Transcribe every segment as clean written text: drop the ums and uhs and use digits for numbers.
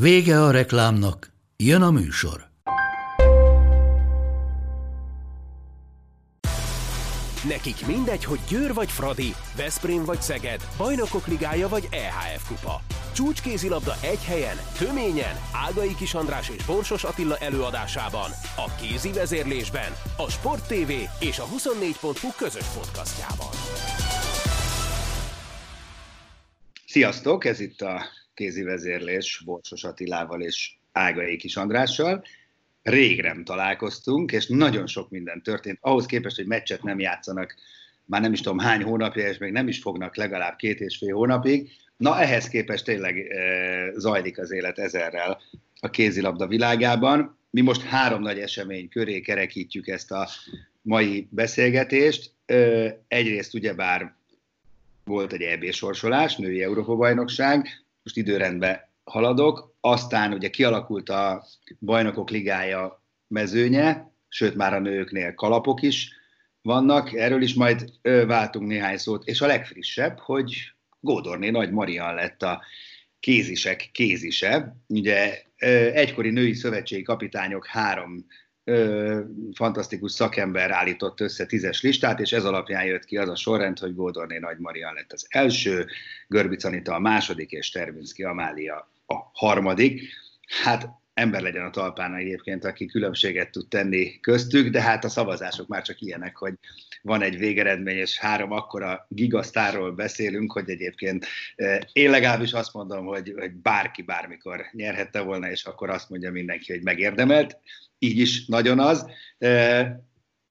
Vége a reklámnak, jön a műsor. Nekik mindegy, hogy Győr vagy Fradi, Veszprém vagy Szeged, Bajnokok Ligája vagy EHF Kupa. Csúcskézilabda egy helyen, töményen, Ágai Kis András és Borsos Attila előadásában, a Kézi Vezérlésben, a Sport TV és a 24.hu közös podcastjában. Sziasztok, ez itt a Kézi Vezérlés Borsos Attilával és Ágai Kis Andrással. Rég nem találkoztunk, és nagyon sok minden történt. Ahhoz képest, hogy meccset nem játszanak, már nem is tudom hány hónapja, és még nem is fognak legalább 2,5 hónapig. Na, ehhez képest tényleg zajlik az élet ezerrel a kézilabda világában. Mi most három nagy esemény köré kerekítjük ezt a mai beszélgetést. Egyrészt ugyebár volt egy EB-sorsolás, női Európa-bajnokság, most időrendben haladok, aztán ugye kialakult a Bajnokok Ligája mezőnye, sőt már a nőknél kalapok is vannak, erről is majd váltunk néhány szót, és a legfrissebb, hogy Gódorné Nagy Marian lett a kézisek kézise, ugye egykori női szövetségi kapitányok három fantasztikus szakember állított össze 10-es listát, és ez alapján jött ki az a sorrend, hogy Gódorné Nagy Marian lett az első, Görbicz Anita a második, és Terminszki Amália a harmadik. Hát ember legyen a talpán egyébként, aki különbséget tud tenni köztük, de hát a szavazások már csak ilyenek, hogy van egy végeredmény, és három akkora gigasztárról beszélünk, hogy egyébként én legalábbis azt mondom, hogy bárki bármikor nyerhette volna, és akkor azt mondja mindenki, hogy megérdemelt. Így is nagyon az.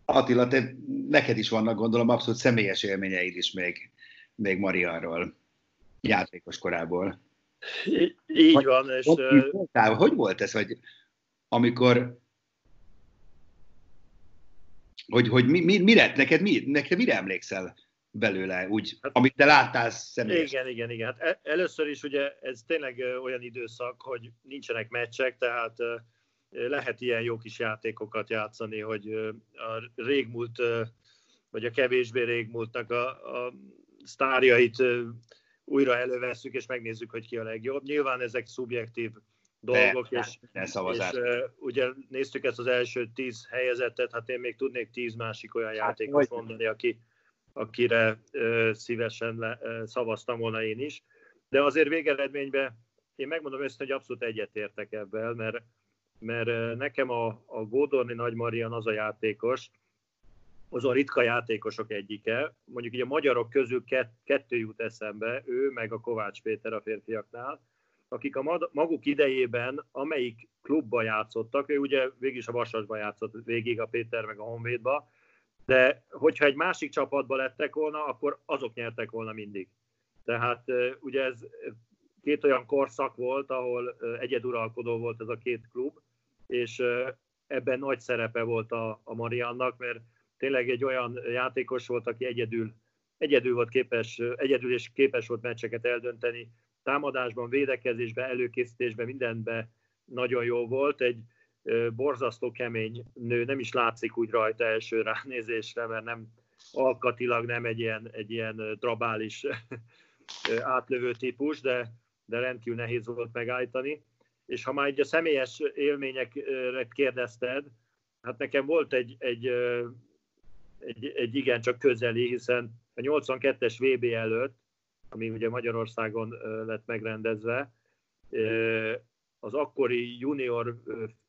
Attila, te, neked is vannak, gondolom, abszolút személyes élményeid is még Marianról, játékos korából. Így van. És hogy volt ez, hogy amikor... Hogy mi lett neked? Neked mire emlékszel belőle, úgy, hát, amit te láttál személyesen? Igen. Hát először is ugye ez tényleg olyan időszak, hogy nincsenek meccsek, tehát... lehet ilyen jó kis játékokat játszani, hogy a régmúlt, vagy a kevésbé régmúltnak a sztárjait újra elővesszük, és megnézzük, hogy ki a legjobb. Nyilván ezek szubjektív dolgok, és ugye néztük ezt az első 10 helyezettet, hát én még tudnék 10 másik olyan játékot mondani, akire szívesen szavaztam volna én is. De azért végeredményben én megmondom őszintén, hogy abszolút egyetértek ebben, mert nekem a Gódorné Nagy Marian az a játékos, azon ritka játékosok egyike, mondjuk így a magyarok közül kettő jut eszembe, ő meg a Kovács Péter a férfiaknál, akik a maguk idejében amelyik klubba játszottak, ő ugye végig is a Vasasba játszott végig, a Péter meg a Honvédba, de hogyha egy másik csapatba lettek volna, akkor azok nyertek volna mindig. Tehát ugye ez két olyan korszak volt, ahol egyeduralkodó volt ez a két klub, és ebben nagy szerepe volt a Mariannak, mert tényleg egy olyan játékos volt, aki egyedül képes volt meccseket eldönteni. Támadásban, védekezésben, előkészítésben, mindenben nagyon jó volt. Egy borzasztó kemény nő, nem is látszik úgy rajta első ránézésre, mert nem alkatilag nem egy ilyen drabális átlövő típus, de rendkívül nehéz volt megállítani. És ha már így a személyes élményekre kérdezted, hát nekem volt egy igencsak közeli, hiszen a 82-es VB előtt, ami ugye Magyarországon lett megrendezve, az akkori junior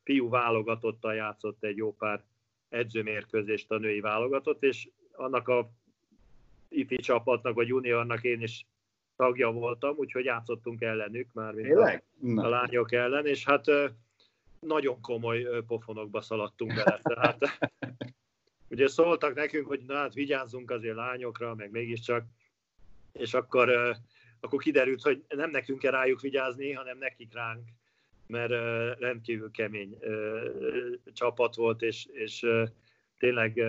fiú válogatottal játszott egy jó pár edzőmérkőzést a női válogatott, és annak a ifi csapatnak, vagy juniornak én is tagja voltam, úgyhogy játszottunk ellenük már a lányok ellen, és hát nagyon komoly pofonokba szaladtunk bele. Tehát, ugye szóltak nekünk, hogy na hát vigyázzunk azért lányokra, meg mégiscsak, és akkor kiderült, hogy nem nekünk kell rájuk vigyázni, hanem nekik ránk. mert rendkívül kemény csapat volt, és tényleg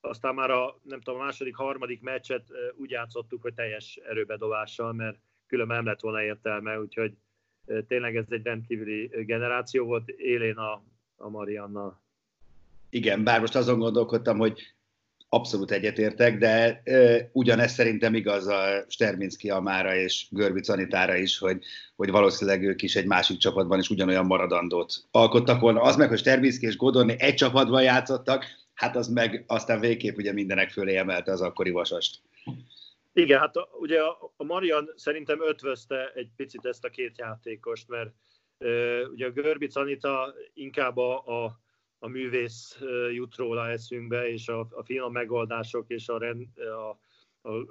aztán már a második, harmadik meccset úgy játszottuk, hogy teljes erőbedobással, mert különben nem lett volna értelme, úgyhogy tényleg ez egy rendkívüli generáció volt, élén a Marianna. Igen, bár most azon gondolkodtam, hogy abszolút egyetértek, de ugyanezt szerintem igaz a Terminszki Amára és Görbicz Anitára is, hogy valószínűleg ők is egy másik csapatban is ugyanolyan maradandót alkottak volna. Az meg, hogy Terminszki és Gódorné egy csapatban játszottak, hát az meg aztán végképp ugye mindenek fölé emelte az akkori Vasast. Igen, hát ugye a Marian szerintem ötvözte egy picit ezt a két játékost, mert ugye a Görbicz Anita inkább a művész jut róla eszünkbe, és a finom megoldások és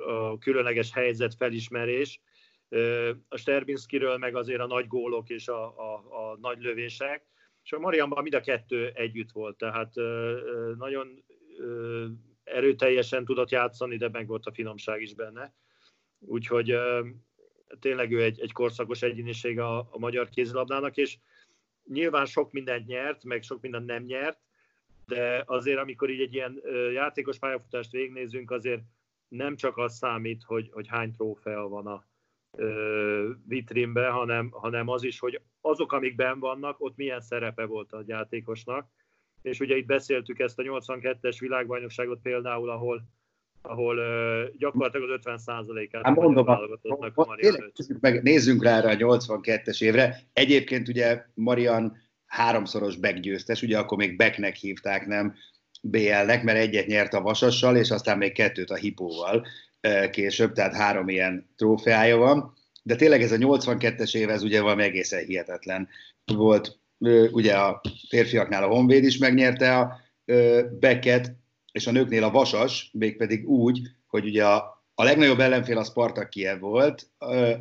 a különleges helyzet felismerés. A Sterbinskiről meg azért a nagy gólok és a nagy lövések, és a Marianban mind a kettő együtt volt, tehát nagyon erőteljesen tudott játszani, de meg volt a finomság is benne. Úgyhogy tényleg ő egy korszakos egyéniség a magyar kézilabdának, és nyilván sok mindent nyert, meg sok mindent nem nyert, de azért amikor így egy ilyen játékos pályafutást végignézünk, azért nem csak az számít, hogy hány trófea van a vitrínben, hanem az is, hogy azok, amik benn vannak, ott milyen szerepe volt a játékosnak. És ugye itt beszéltük ezt a 82-es világbajnokságot például, ahol gyakorlatilag az 50%-át hát mondom, válogatottnak a Marian előtt. Meg nézzünk rá a 82-es évre. Egyébként ugye Marian háromszoros backgyőztes, ugye akkor még backnek hívták, nem BL-nek, mert egyet nyert a Vasassal, és aztán még kettőt a Hipóval később, tehát három ilyen trófeája van. De tényleg ez a 82-es év, ez ugye valami egészen hihetetlen volt. Ugye a férfiaknál a Honvéd is megnyerte a Becket, és a nőknél a Vasas, mégpedig úgy, hogy ugye a legnagyobb ellenfél a Spartak-kijen volt,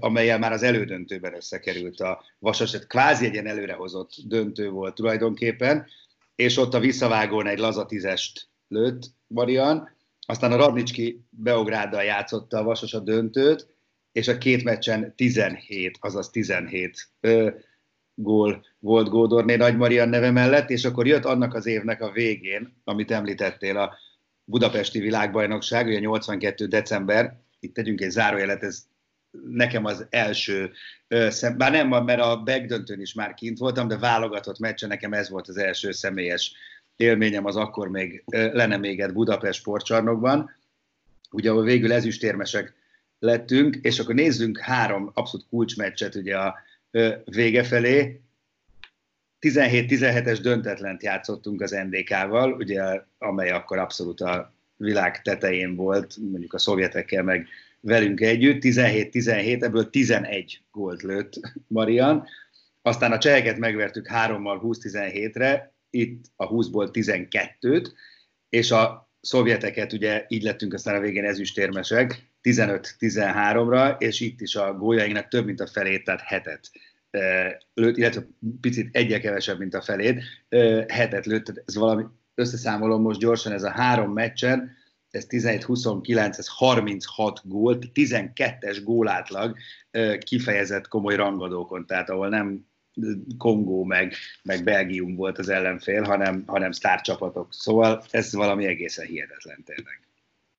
amelyel már az elődöntőben összekerült a Vasas, tehát kvázi egy ilyen előrehozott döntő volt tulajdonképpen, és ott a visszavágón egy laza tízest lőtt Marian, aztán a Radnicski Beográddal játszotta a Vasas a döntőt, és a két meccsen 17 gól volt Gódorné Nagy Marian neve mellett, és akkor jött annak az évnek a végén, amit említettél, a budapesti világbajnokság, ugye 82. december, itt tegyünk egy zárójelet, ez nekem az első, bár nem, mert a backdöntőn is már kint voltam, de válogatott meccse nekem ez volt az első személyes élményem az akkor még le nem égett Budapest sportcsarnokban, ugye ahol végül ezüstérmesek lettünk, és akkor nézzünk három abszolút kulcsmeccset ugye a vége felé. 17-17-es döntetlent játszottunk az NDK-val, ugye, amely akkor abszolút a világ tetején volt, mondjuk a szovjetekkel meg velünk együtt. 17-17, ebből 11 gólt lőtt Marian. Aztán a cseheket megvertük 3-mal 20-17-re, itt a 20-ból 12-t, és a szovjeteket ugye így lettünk aztán a végén ezüstérmesek, 15-13-ra, és itt is a góljainknak több, mint a felét, tehát hetet lőtt, illetve picit egyre kevesebb, mint a felét, hetet lőtt, tehát ez valami, összeszámolom most gyorsan, ez a három meccsen, ez 17-29, ez 36 gólt, 12-es gólátlag kifejezett komoly rangadókon, tehát ahol nem Kongó meg Belgium volt az ellenfél, hanem sztárcsapatok. Szóval ez valami egészen hihetetlen tényleg.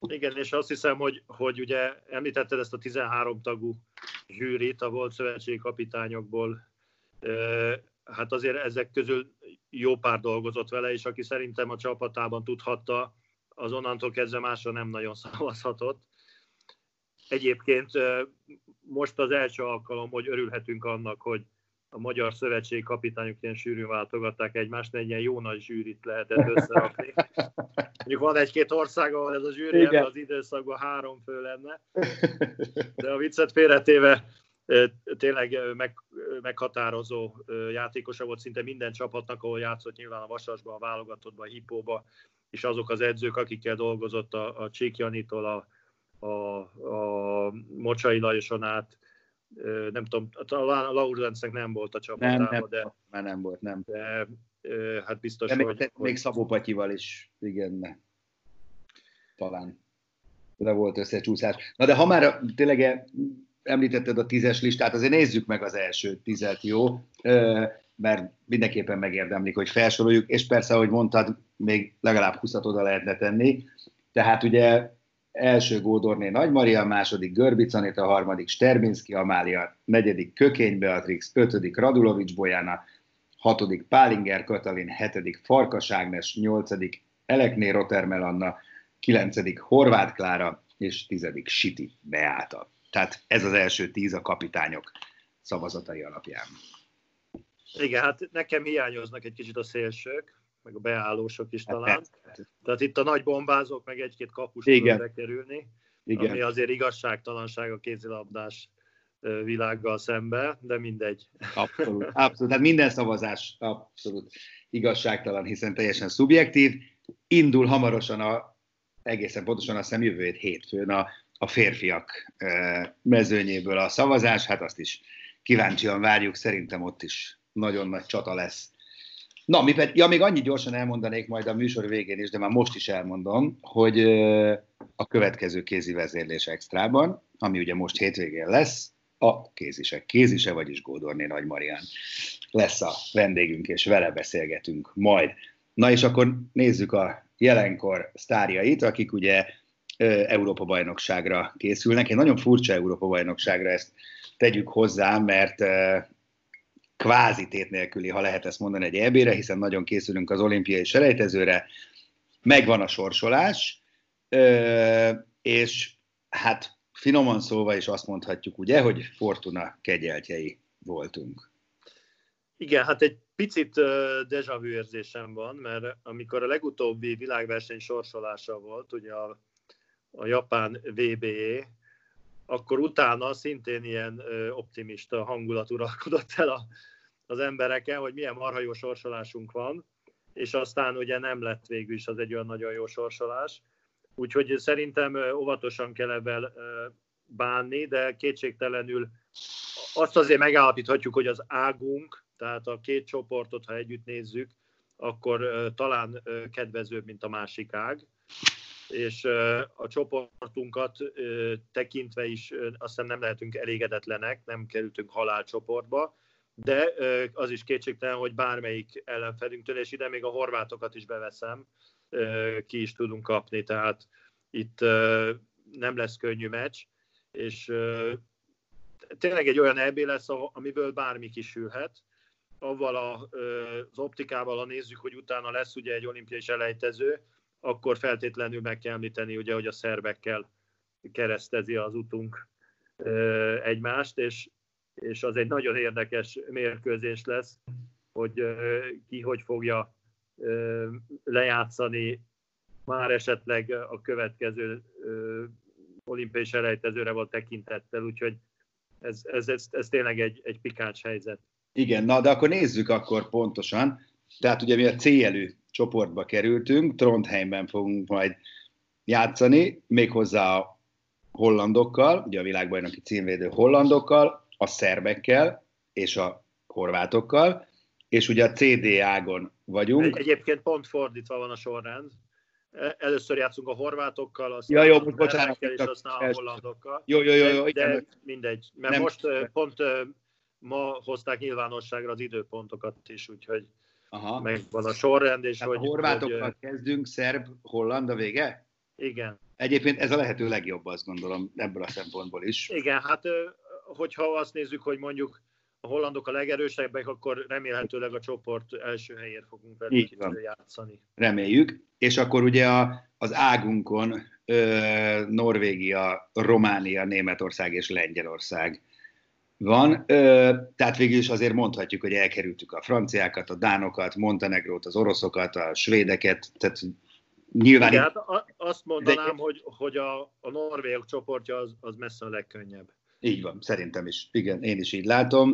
Igen, és azt hiszem, hogy ugye említetted ezt a 13 tagú zsűrit, a volt szövetségi kapitányokból, hát azért ezek közül jó pár dolgozott vele, és aki szerintem a csapatában tudhatta, az onnantól kezdve másra nem nagyon szavazhatott. Egyébként most az első alkalom, hogy örülhetünk annak, hogy a magyar szövetségi kapitányok ilyen sűrűn váltogatták egymást, egy ilyen jó nagy zsűrit lehetett összerakni. Mondjuk van egy-két ország, ahol ez a zsűri ebben az időszakban 3 fő lenne, de a viccet félretéve tényleg meghatározó játékosa volt szinte minden csapatnak, ahol játszott, nyilván a Vasasban, a válogatottban, a Hipóban, és azok az edzők, akikkel dolgozott a Csík Janitól, a Mocsai Lajoson át, nem tudom, talán a Laurzencnek nem volt a csapatában, nem volt. De hát biztos, de még Szabó Patyival is, igen, ne. Talán. De volt összecsúszás. Na de ha már tényleg említetted a 10-es listát, azért nézzük meg az első 10-et, jó? mert mindenképpen megérdemlik, hogy felsoroljuk, és persze, ahogy mondtad, még legalább 20-at oda lehetne tenni. Tehát ugye első Gódorné Nagy Marian, második Görbicz Anita, harmadik Terminszki Amália, negyedik Kökény Beatrix, ötödik Radulovics Bojana, hatodik Pálinger Katalin, hetedik Farkas Ágnes, nyolcadik Elekné Rottermel Anna, kilencedik Horváth Klára, és tizedik Siti Beáta. Tehát ez az első 10 a kapitányok szavazatai alapján. Igen, hát nekem hiányoznak egy kicsit a szélsők, meg a beállósok is talán. Tehát itt a nagy bombázók, meg egy-két kapust tudnak bekerülni, ami azért igazságtalanság a kézilabdás világgal szemben, de mindegy. Abszolút, abszolút. Hát minden szavazás abszolút igazságtalan, hiszen teljesen szubjektív. Indul hamarosan egészen pontosan azt hiszem jövő hétfőn a férfiak mezőnyéből a szavazás, hát azt is kíváncsian várjuk, szerintem ott is nagyon nagy csata lesz. Na, még annyit gyorsan elmondanék majd a műsor végén is, de már most is elmondom, hogy a következő kézi vezérlés extrában, ami ugye most hétvégén lesz, a kézise, vagyis Gódorné Nagy Marian lesz a vendégünk, és vele beszélgetünk majd. Na és akkor nézzük a jelenkor sztárjait, akik ugye Európa-bajnokságra készülnek. Én nagyon furcsa Európa-bajnokságra, ezt tegyük hozzá, mert kvázi tét nélküli, ha lehet ezt mondani, egy EB-re, hiszen nagyon készülünk az olimpiai selejtezőre, megvan a sorsolás, és hát finoman szólva is azt mondhatjuk, ugye, hogy Fortuna kegyeltjei voltunk. Igen, hát egy picit déjà vu érzésem van, mert amikor a legutóbbi világverseny sorsolása volt, ugye a japán VB-é, akkor utána szintén ilyen optimista hangulat uralkodott el az embereken, hogy milyen marha jó sorsolásunk van, és aztán ugye nem lett végül is az egy olyan nagyon jó sorsolás. Úgyhogy szerintem óvatosan kell ebben bánni, de kétségtelenül azt azért megállapíthatjuk, hogy az águnk, tehát a két csoportot, ha együtt nézzük, akkor talán kedvezőbb, mint a másik ág. És a csoportunkat tekintve is aztán nem lehetünk elégedetlenek, nem kerültünk halálcsoportba, de az is kétségtelen, hogy bármelyik ellenfelünktől, és ide még a horvátokat is beveszem, ki is tudunk kapni, tehát itt nem lesz könnyű meccs, és tényleg egy olyan EB lesz, amiből bármi kisülhet. Avval az optikával, ha nézzük, hogy utána lesz ugye egy olimpiai selejtező, akkor feltétlenül meg kell említeni, ugye, hogy a szerbekkel keresztezi az utunk egymást, és az egy nagyon érdekes mérkőzés lesz, hogy ki hogy fogja lejátszani már esetleg a következő olimpiai selejtezőre van tekintettel, úgyhogy ez tényleg egy pikáns helyzet. Igen, na de akkor nézzük akkor pontosan. Tehát ugye mi a C-jelű csoportba kerültünk, Trondheimben fogunk majd játszani, méghozzá a hollandokkal, ugye a világbajnoki címvédő hollandokkal, a szerbekkel és a horvátokkal, és ugye a CD-ágon vagyunk. Egyébként pont fordítva van a sorrend. Először játszunk a horvátokkal, aztán ja, a szerbekkel és aztán a hollandokkal. Jó, de mindegy, mert most pont ma hozták nyilvánosságra az időpontokat is, úgyhogy megvan a sorrend, és hogy... A horvátokkal kezdünk, szerb, holland a vége? Igen. Egyébként ez a lehető legjobb, azt gondolom, ebből a szempontból is. Igen, hát hogyha azt nézzük, hogy mondjuk a hollandok a legerősebbek, akkor remélhetőleg a csoport első helyért fogunk velük játszani. Reméljük. És akkor ugye az águnkon Norvégia, Románia, Németország és Lengyelország van, tehát végül is azért mondhatjuk, hogy elkerültük a franciákat, a dánokat, Montenegrót, az oroszokat, a svédeket, tehát nyilván... Igen, hát azt mondanám, hogy a norvég csoportja az messze a legkönnyebb. Így van, szerintem is. Igen, én is így látom,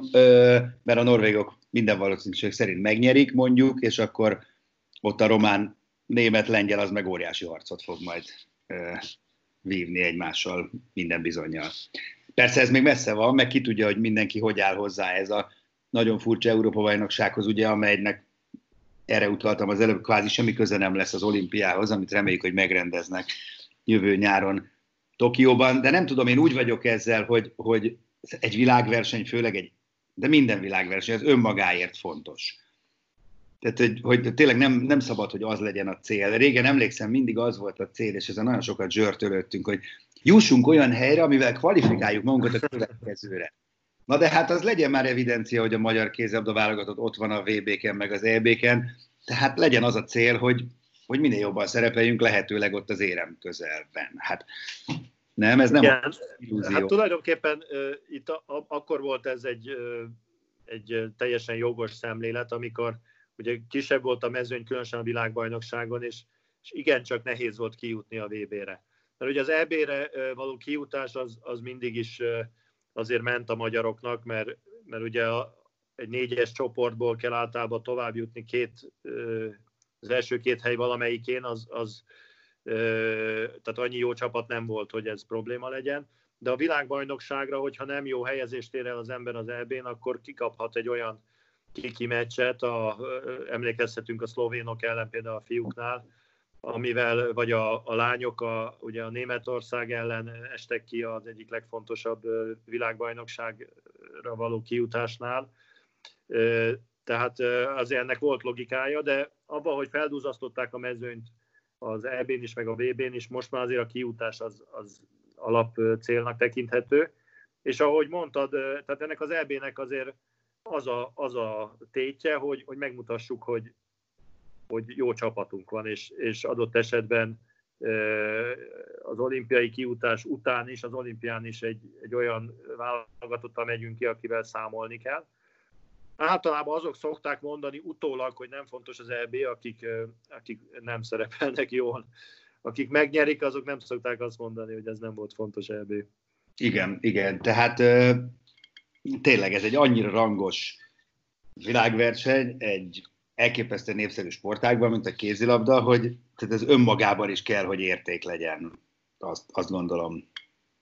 mert a norvégok minden valószínűség szerint megnyerik, mondjuk, és akkor ott a román, német, lengyel az meg óriási harcot fog majd vívni egymással minden bizonnyal. Persze ez még messze van, meg ki tudja, hogy mindenki hogy áll hozzá ez a nagyon furcsa Európa-bajnoksághoz, ugye, amelynek, erre utaltam az előbb, kvázi semmi köze nem lesz az olimpiához, amit reméljük, hogy megrendeznek jövő nyáron Tokióban. De nem tudom, én úgy vagyok ezzel, hogy egy világverseny, főleg egy de minden világverseny, ez önmagáért fontos. Tehát, hogy tényleg nem szabad, hogy az legyen a cél. Régen emlékszem, mindig az volt a cél, és ezen nagyon sokat zsörtölöttünk, hogy jussunk olyan helyre, amivel kvalifikáljuk magunkat a következőre. Na de hát az legyen már evidencia, hogy a magyar kézilabda válogatott ott van a VB-ken, meg az EB-ken, tehát legyen az a cél, hogy minél jobban szerepeljünk, lehetőleg ott az érem közelben. Hát nem, ez nem igen. Illúzió. Hát tulajdonképpen itt akkor volt ez egy teljesen jogos szemlélet, amikor ugye kisebb volt a mezőny, különösen a világbajnokságon, és igencsak nehéz volt kijutni a VB-re. Mert ugye az EB-re való kijutás az mindig is azért ment a magyaroknak, mert ugye egy négyes csoportból kell általában tovább jutni az első két hely valamelyikén, tehát annyi jó csapat nem volt, hogy ez probléma legyen. De a világbajnokságra, hogyha nem jó helyezést ér el az ember az EB-n, akkor kikaphat egy olyan kiki meccset, emlékezhetünk a szlovénok ellen például a fiúknál, amivel, vagy a lányok ugye a Németország ellen estek ki az egyik legfontosabb világbajnokságra való kijutásnál. Tehát azért ennek volt logikája, de abban, hogy feldúzasztották a mezőnyt az EB-n is, meg a VB-n is, most már azért a kijutás az alap célnak tekinthető. És ahogy mondtad, tehát ennek az EB-nek azért az a tétje, hogy megmutassuk, hogy jó csapatunk van, és adott esetben az olimpiai kijutás után is, az olimpián is egy olyan válogatottan megyünk ki, akivel számolni kell. Általában azok szokták mondani utólag, hogy nem fontos az EB, akik nem szerepelnek jól. Akik megnyerik, azok nem szokták azt mondani, hogy ez nem volt fontos EB. Igen, tehát tényleg ez egy annyira rangos világverseny, egy elképesztően népszerű sportágban, mint a kézilabda, hogy tehát ez önmagában is kell, hogy érték legyen, azt gondolom.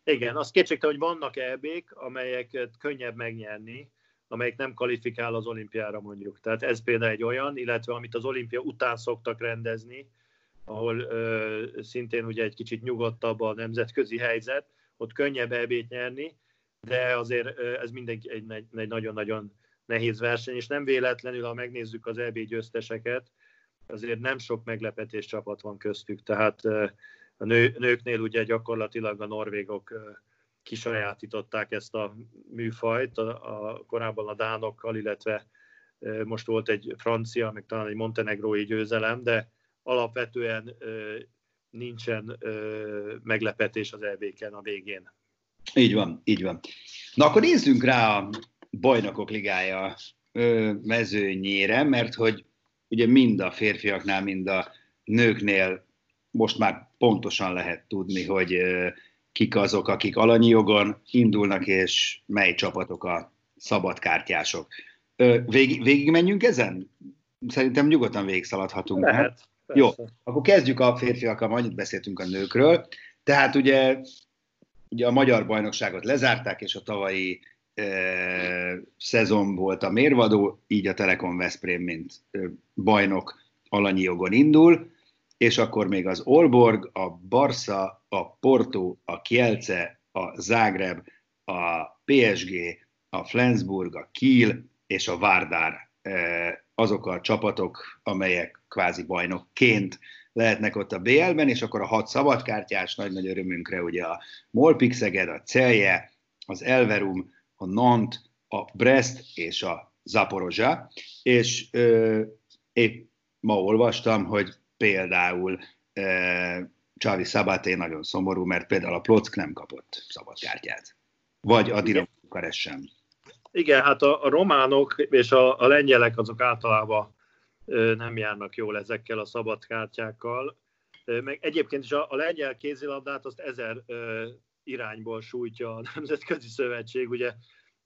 Igen, azt kétségtelen, hogy vannak EB-k, amelyeket könnyebb megnyerni, amelyik nem kvalifikál az olimpiára mondjuk. Tehát ez például egy olyan, illetve amit az olimpia után szoktak rendezni, ahol szintén ugye egy kicsit nyugodtabb a nemzetközi helyzet, ott könnyebb EB-t nyerni, de azért ez mindig egy nagyon-nagyon nehéz verseny, és nem véletlenül, ha megnézzük az EB győzteseket, azért nem sok meglepetés csapat van köztük, tehát a nőknél ugye gyakorlatilag a norvégok kisajátították ezt a műfajt, korábban a dánokkal, illetve most volt egy francia, meg talán egy montenegrói győzelem, de alapvetően nincsen meglepetés az EB-ken a végén. Így van. Na akkor nézzünk rá a Bajnokok Ligája mezőnyére, mert hogy ugye mind a férfiaknál, mind a nőknél most már pontosan lehet tudni, hogy kik azok, akik alanyi jogon indulnak, és mely csapatok a szabadkártyások. Végig menjünk ezen? Szerintem nyugodtan végigszaladhatunk. Lehet. Jó, akkor kezdjük a férfiakkal, majd itt beszéltünk a nőkről. Tehát ugye a magyar bajnokságot lezárták, és a tavalyi szezon volt a mérvadó, így a Telekom Veszprém, mint bajnok alanyi jogon indul, és akkor még az Aalborg, a Barca, a Porto, a Kielce, a Zagreb, a PSG, a Flensburg, a Kiel és a Vardar azok a csapatok, amelyek kvázi bajnokként lehetnek ott a BL-ben, és akkor a 6 szabadkártyás nagy-nagy örömünkre ugye a Molpik Szeged, a Celje, az Elverum, a Nant, a Brest és a Zaporozsa, és épp ma olvastam, hogy például Csavi Szabaté nagyon szomorú, mert például a Płock nem kapott szabadkártyát. Vagy a Dinamo Bukarest sem. Igen, hát a románok és a lengyelek azok általában nem járnak jól ezekkel a szabadkártyákkal. Meg egyébként is a lengyel kézilabdát azt 1000 irányból sújtja a Nemzetközi Szövetség. Ugye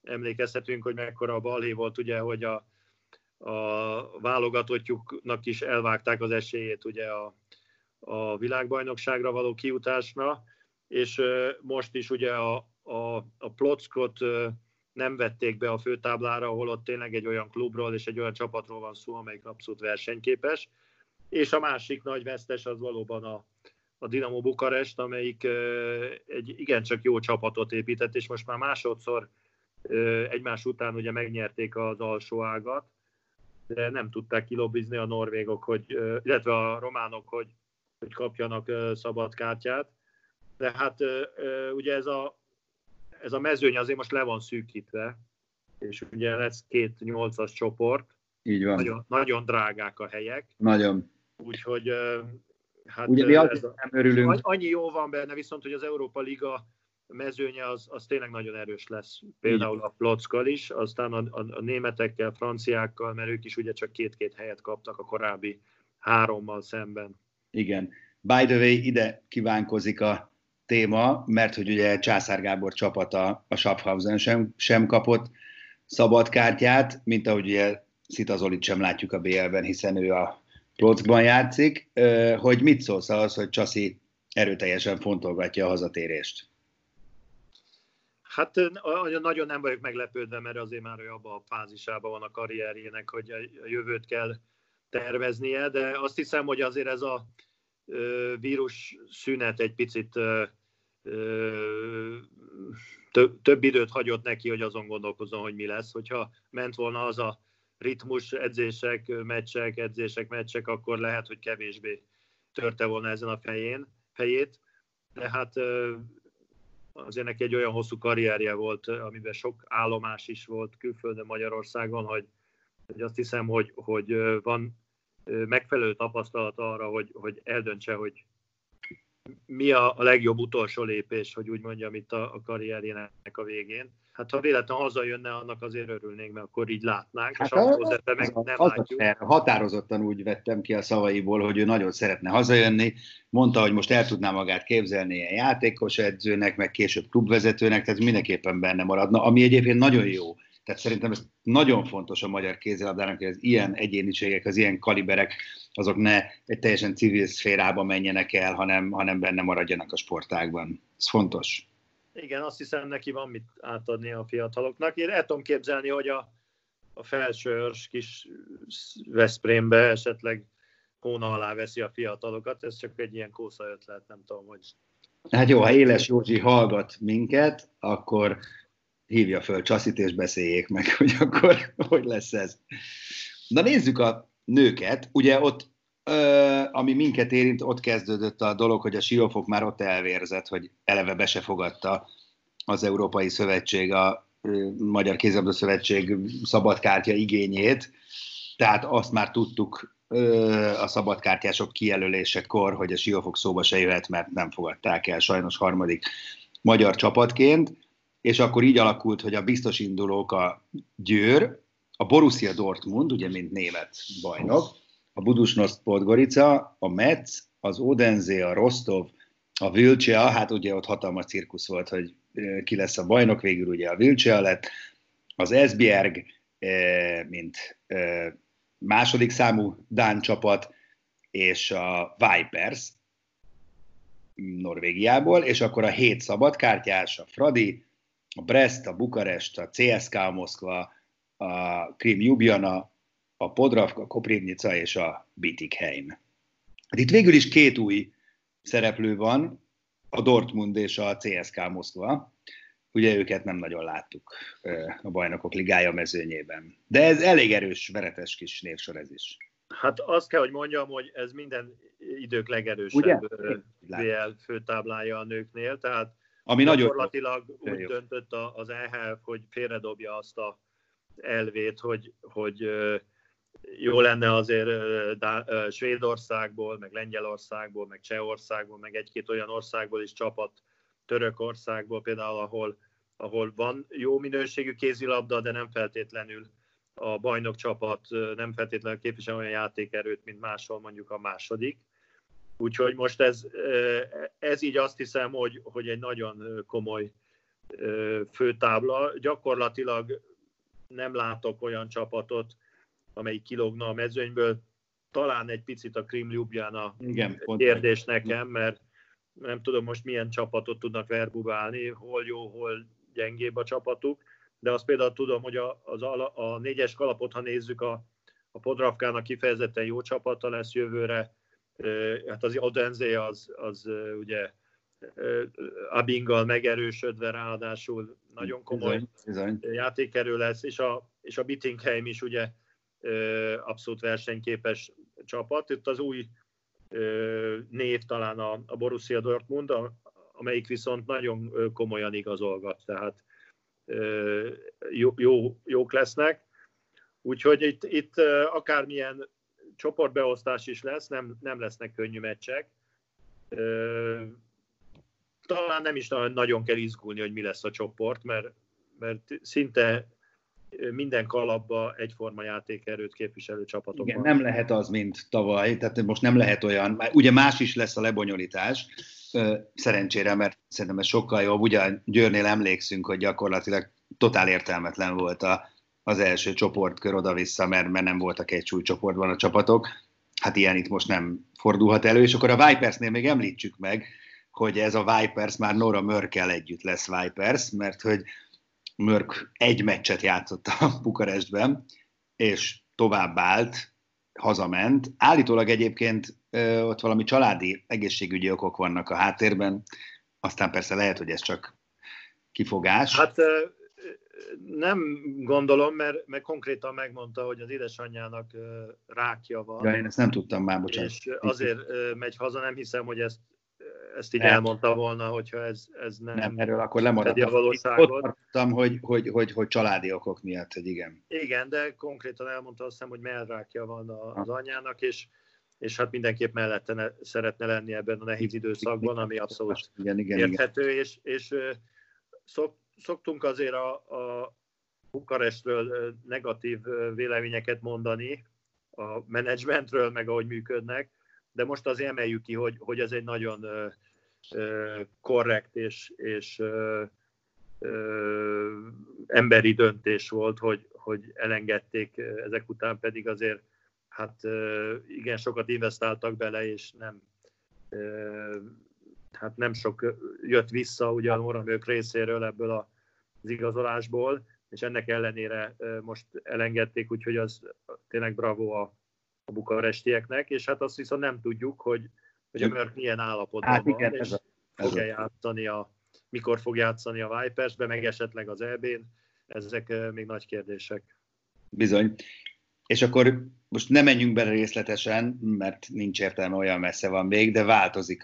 emlékezhetünk, hogy mekkora a balhé volt, ugye, hogy a válogatottjuknak is elvágták az esélyét ugye a világbajnokságra való kijutásra, és most is ugye a Płockot nem vették be a főtáblára, ahol ott tényleg egy olyan klubról és egy olyan csapatról van szó, amelyik abszolút versenyképes. És a másik nagy vesztes az valóban a Dinamo Bukarest, amelyik egy igencsak jó csapatot épített, és most már másodszor egymás után ugye megnyerték az alsó ágat, de nem tudták kilobbizni a norvégok, illetve a románok, hogy kapjanak szabad kártyát. De hát ugye ez a mezőny azért most le van szűkítve, és ugye lesz két 8-as csoport. Így van. Nagyon, nagyon drágák a helyek. Nagyon. Úgyhogy hát ugye mi nem örülünk. Annyi jó van benne, viszont hogy az Európa Liga mezőnye az tényleg nagyon erős lesz. Például a Płockkal is, aztán a németekkel, franciákkal, mert ők is ugye csak két-két helyet kaptak a korábbi hárommal szemben. Igen. By the way, ide kívánkozik a téma, mert hogy ugye Császár Gábor csapata a Schaffhausen sem kapott szabad kártyát, mint ahogy ugye Szita Zolit sem látjuk a BL-ben, hiszen ő a Płockban játszik. Hogy mit szólsz ahhoz, hogy Csasi erőteljesen fontolgatja a hazatérést? Hát nagyon nem vagyok meglepődve, mert azért már ő abban a fázisában van a karrierjének, hogy a jövőt kell terveznie, de azt hiszem, hogy azért ez a vírus szünet egy picit több időt hagyott neki, hogy azon gondolkozzon, hogy mi lesz. Hogyha ment volna az a ritmus, edzések, meccsek, akkor lehet, hogy kevésbé törte volna ezen a fejét. De hát azért neki egy olyan hosszú karrierje volt, amiben sok állomás is volt külföldön, Magyarországon, hogy azt hiszem, hogy van megfelelő tapasztalat arra, hogy eldöntse, hogy mi a legjobb utolsó lépés, hogy úgy mondjam, itt a karrierjének a végén. Hát ha véletlenül hazajönne, annak azért örülnénk, mert akkor így látnánk, hát és akkor meg nem látjuk. Határozottan úgy vettem ki a szavaiból, hogy ő nagyon szeretne hazajönni. Mondta, hogy most el tudná magát képzelni ilyen játékos edzőnek, meg később klubvezetőnek, tehát mindenképpen benne maradna, ami egyébként nagyon jó. Tehát szerintem ez nagyon fontos a magyar kézilabdának, hogy az ilyen egyéniségek, az ilyen kaliberek, azok ne egy teljesen civil szférába menjenek el, hanem benne maradjanak a sportágban. Ez fontos. Igen, azt hiszem, neki van mit átadni a fiataloknak. Én el tudom képzelni, hogy a felsőörs kis Veszprémbe esetleg hóna alá veszi a fiatalokat. Ez csak egy ilyen kósza ötlet, nem tudom, hogy... Hát jó, ha Éles Józsi hallgat minket, akkor... hívja föl Csasit, és beszéljék meg, hogy akkor hogy lesz ez. Na nézzük a nőket. Ugye ott, ami minket érint, ott kezdődött a dolog, hogy a Siófok már ott elvérzett, hogy eleve be se fogadta az Európai Szövetség, a Magyar Kézilabda Szövetség szabadkártya igényét. Tehát azt már tudtuk a szabadkártyások kijelölésekor, hogy a Siófok szóba se jöhet, mert nem fogadták el sajnos harmadik magyar csapatként. És akkor így alakult, hogy a biztos indulók a Győr, a Borussia Dortmund, ugye mint német bajnok, a Budućnost Podgorica, a Metz, az Odense, a Rostov, a Vilcea, hát ugye ott hatalmas cirkusz volt, hogy ki lesz a bajnok, végül ugye a Vilcea lett, az Esbjerg, mint második számú dán csapat, és a Vipers Norvégiából, és akkor a 7 szabadkártyás, a Fradi, a Brest, a Bukarest, a CSK Moszkva, a Krim Ljubljana, a Podravka, a Koprivnica és a Bietigheim. Itt végül is két új szereplő van, a Dortmund és a CSK Moszkva. Ugye őket nem nagyon láttuk a Bajnokok Ligája mezőnyében. De ez elég erős, veretes kis névsor ez is. Hát azt kell, hogy mondjam, hogy ez minden idők legerősebb BL főtáblája a nőknél, tehát ami gyakorlatilag úgy döntött az EHF, hogy félredobja azt az elvét, hogy jó lenne azért Svédországból, meg Lengyelországból, meg Csehországból, meg egy-két olyan országból is csapat, Törökországból például, ahol van jó minőségű kézilabda, de nem feltétlenül a bajnok csapat, nem feltétlenül képvisel olyan játékerőt, mint máshol mondjuk a második. Úgyhogy most ez így azt hiszem, hogy egy nagyon komoly főtábla. Gyakorlatilag nem látok olyan csapatot, amelyik kilógna a mezőnyből. Talán egy picit a Krim Ljubljana kérdés nekem, mert nem tudom most milyen csapatot tudnak verbubálni, hol jó, hol gyengébb a csapatuk. De azt például tudom, hogy a négyes kalapot, ha nézzük, a Podravkának kifejezetten jó csapata lesz jövőre. Hát az Odense az ugye Abinggal megerősödve, ráadásul nagyon komoly játékerő lesz, és a Bittingheim is ugye abszolút versenyképes csapat. Itt az új név talán a Borussia Dortmund, amelyik viszont nagyon komolyan igazolgat, tehát jók lesznek. Úgyhogy itt akármilyen csoportbeosztás is lesz, nem lesznek könnyű meccsek. Talán nem is nagyon kell izgulni, hogy mi lesz a csoport, mert szinte minden kalapba egyforma játékerőt képviselő csapatokban. Igen, nem lehet az, mint tavaly, tehát most nem lehet olyan, ugye más is lesz a lebonyolítás, szerencsére, mert szerintem ez sokkal jobb, ugye Győrnél emlékszünk, hogy gyakorlatilag totál értelmetlen volt az első csoportkör oda-vissza, mert nem voltak egy súlycsoportban a csapatok, hát ilyen itt most nem fordulhat elő, és akkor a Vipersnél még említsük meg, hogy ez a Vipers már Nora Mörkkel együtt lesz Vipers, mert hogy Mörk egy meccset játszott a Bukarestben, és továbbállt, hazament. Állítólag egyébként ott valami családi egészségügyi okok vannak a háttérben, aztán persze lehet, hogy ez csak kifogás. Hát nem gondolom, mert konkrétan megmondta, hogy az édesanyjának rákja van. Ja, én ezt nem tudtam már, bocsánat. És azért megy haza, nem hiszem, hogy ezt így elmondta volna, hogyha ez nem erről akkor lemaradt a valóságot. Ott tartottam, hogy családi okok miatt, hogy igen. Igen, de konkrétan elmondta, azt hiszem, hogy mellrákja van az anyának, és hát mindenképp mellette szeretne lenni ebben a nehéz időszakban, ami abszolút érthető, és szoktunk azért a Bukarestről negatív véleményeket mondani, a menedzsmentről, meg ahogy működnek, de most azért emeljük ki, hogy ez egy nagyon korrekt és emberi döntés volt, hogy elengedték, ezek után pedig azért hát igen sokat investáltak bele, és nem sok jött vissza ugye a Nora Mörk részéről ebből az igazolásból, és ennek ellenére most elengedték, úgyhogy az tényleg bravo a bukarestieknek, és hát azt viszont nem tudjuk, hogy a Mörk milyen állapotban hát, igen, van, és mikor fog játszani a Vipersbe, meg esetleg az EB-n, ezek még nagy kérdések. Bizony. És akkor most nem menjünk bele részletesen, mert nincs értelme, olyan messze van még, de változik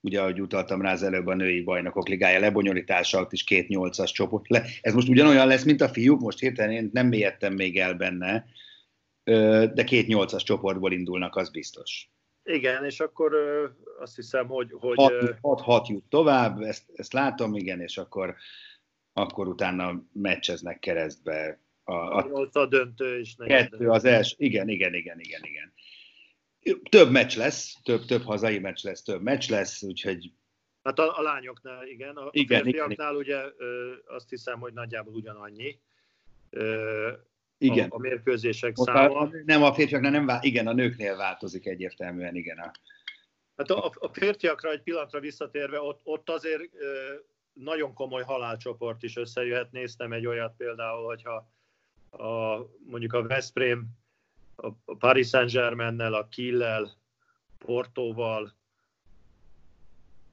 ugye ahogy utaltam rá az előbb, a női bajnokok ligája lebonyolítása, is 2-8-as csoport. Ez most ugyanolyan lesz, mint a fiúk, most hirtelen én nem mélyedtem még el benne, de 2-8-as csoportból indulnak, az biztos. Igen, és akkor azt hiszem, hogy 6 jut tovább, ezt látom, igen, és akkor utána meccseznek keresztbe. A döntő is. Kettő az első, igen. Több meccs lesz, több hazai meccs lesz, úgyhogy... Hát a lányoknál, igen, a férfiaknál ugye azt hiszem, hogy nagyjából ugyanannyi. Igen. A mérkőzések száma. Nem a férfiaknál, igen, a nőknél változik egyértelműen, igen. Hát a férfiakra egy pillanatra visszatérve, ott azért nagyon komoly halálcsoport is összejöhet. Néztem egy olyat például, hogyha mondjuk a Veszprém, a Paris Saint-Germain-nel, a Kiel-lel, Portóval,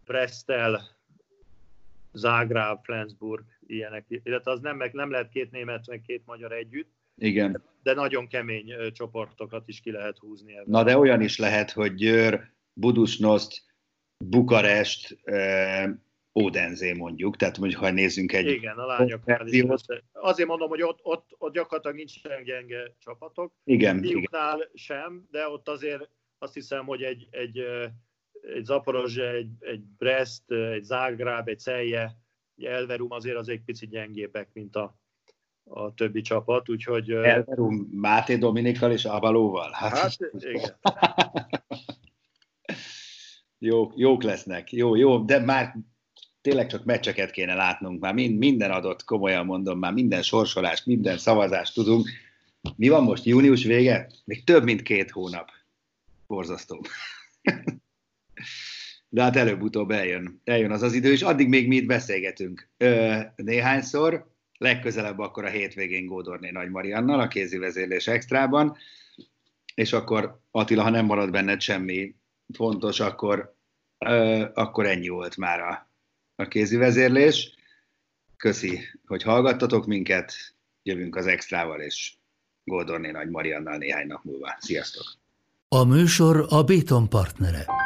Bresttel, Zágráb, Flensburg, ilyenek. Illetve az nem lehet két német, meg két magyar együtt. Igen. De nagyon kemény csoportokat is ki lehet húzni ebben. Na de olyan is lehet, hogy Győr, Budusnost, Bukarest, Ódenzé mondjuk, tehát mondjuk, ha nézzünk egy... Igen, a lányoknál is. Azért mondom, hogy ott gyakorlatilag nincsen gyenge csapatok. Igen. Fiúknál sem, de ott azért azt hiszem, hogy egy Zaporozse, egy Brest, egy Zágráb, egy Celje, egy Elverum azért egy picit gyengébbek, mint a többi csapat, úgyhogy... Elverum Máté Dominikkal és Abalóval. Hát igen. Jók lesznek, jó, de már tényleg csak meccseket kéne látnunk, már minden adott, komolyan mondom, már minden sorsolást, minden szavazást tudunk. Mi van most, június vége? Még több, mint 2 hónap. Borzasztó. De hát előbb-utóbb eljön az idő, és addig még mi itt beszélgetünk néhányszor, legközelebb akkor a hétvégén Gódorné Nagy Mariannal, a Kézivezérlés Extrában, és akkor Attila, ha nem marad benned semmi fontos, akkor akkor ennyi volt már a kézivezérlés. Köszi, hogy hallgattatok minket, jövünk az Extrával és Gódorné Nagy Mariannal néhány nap múlva. Sziasztok! A műsor a Béton partnere.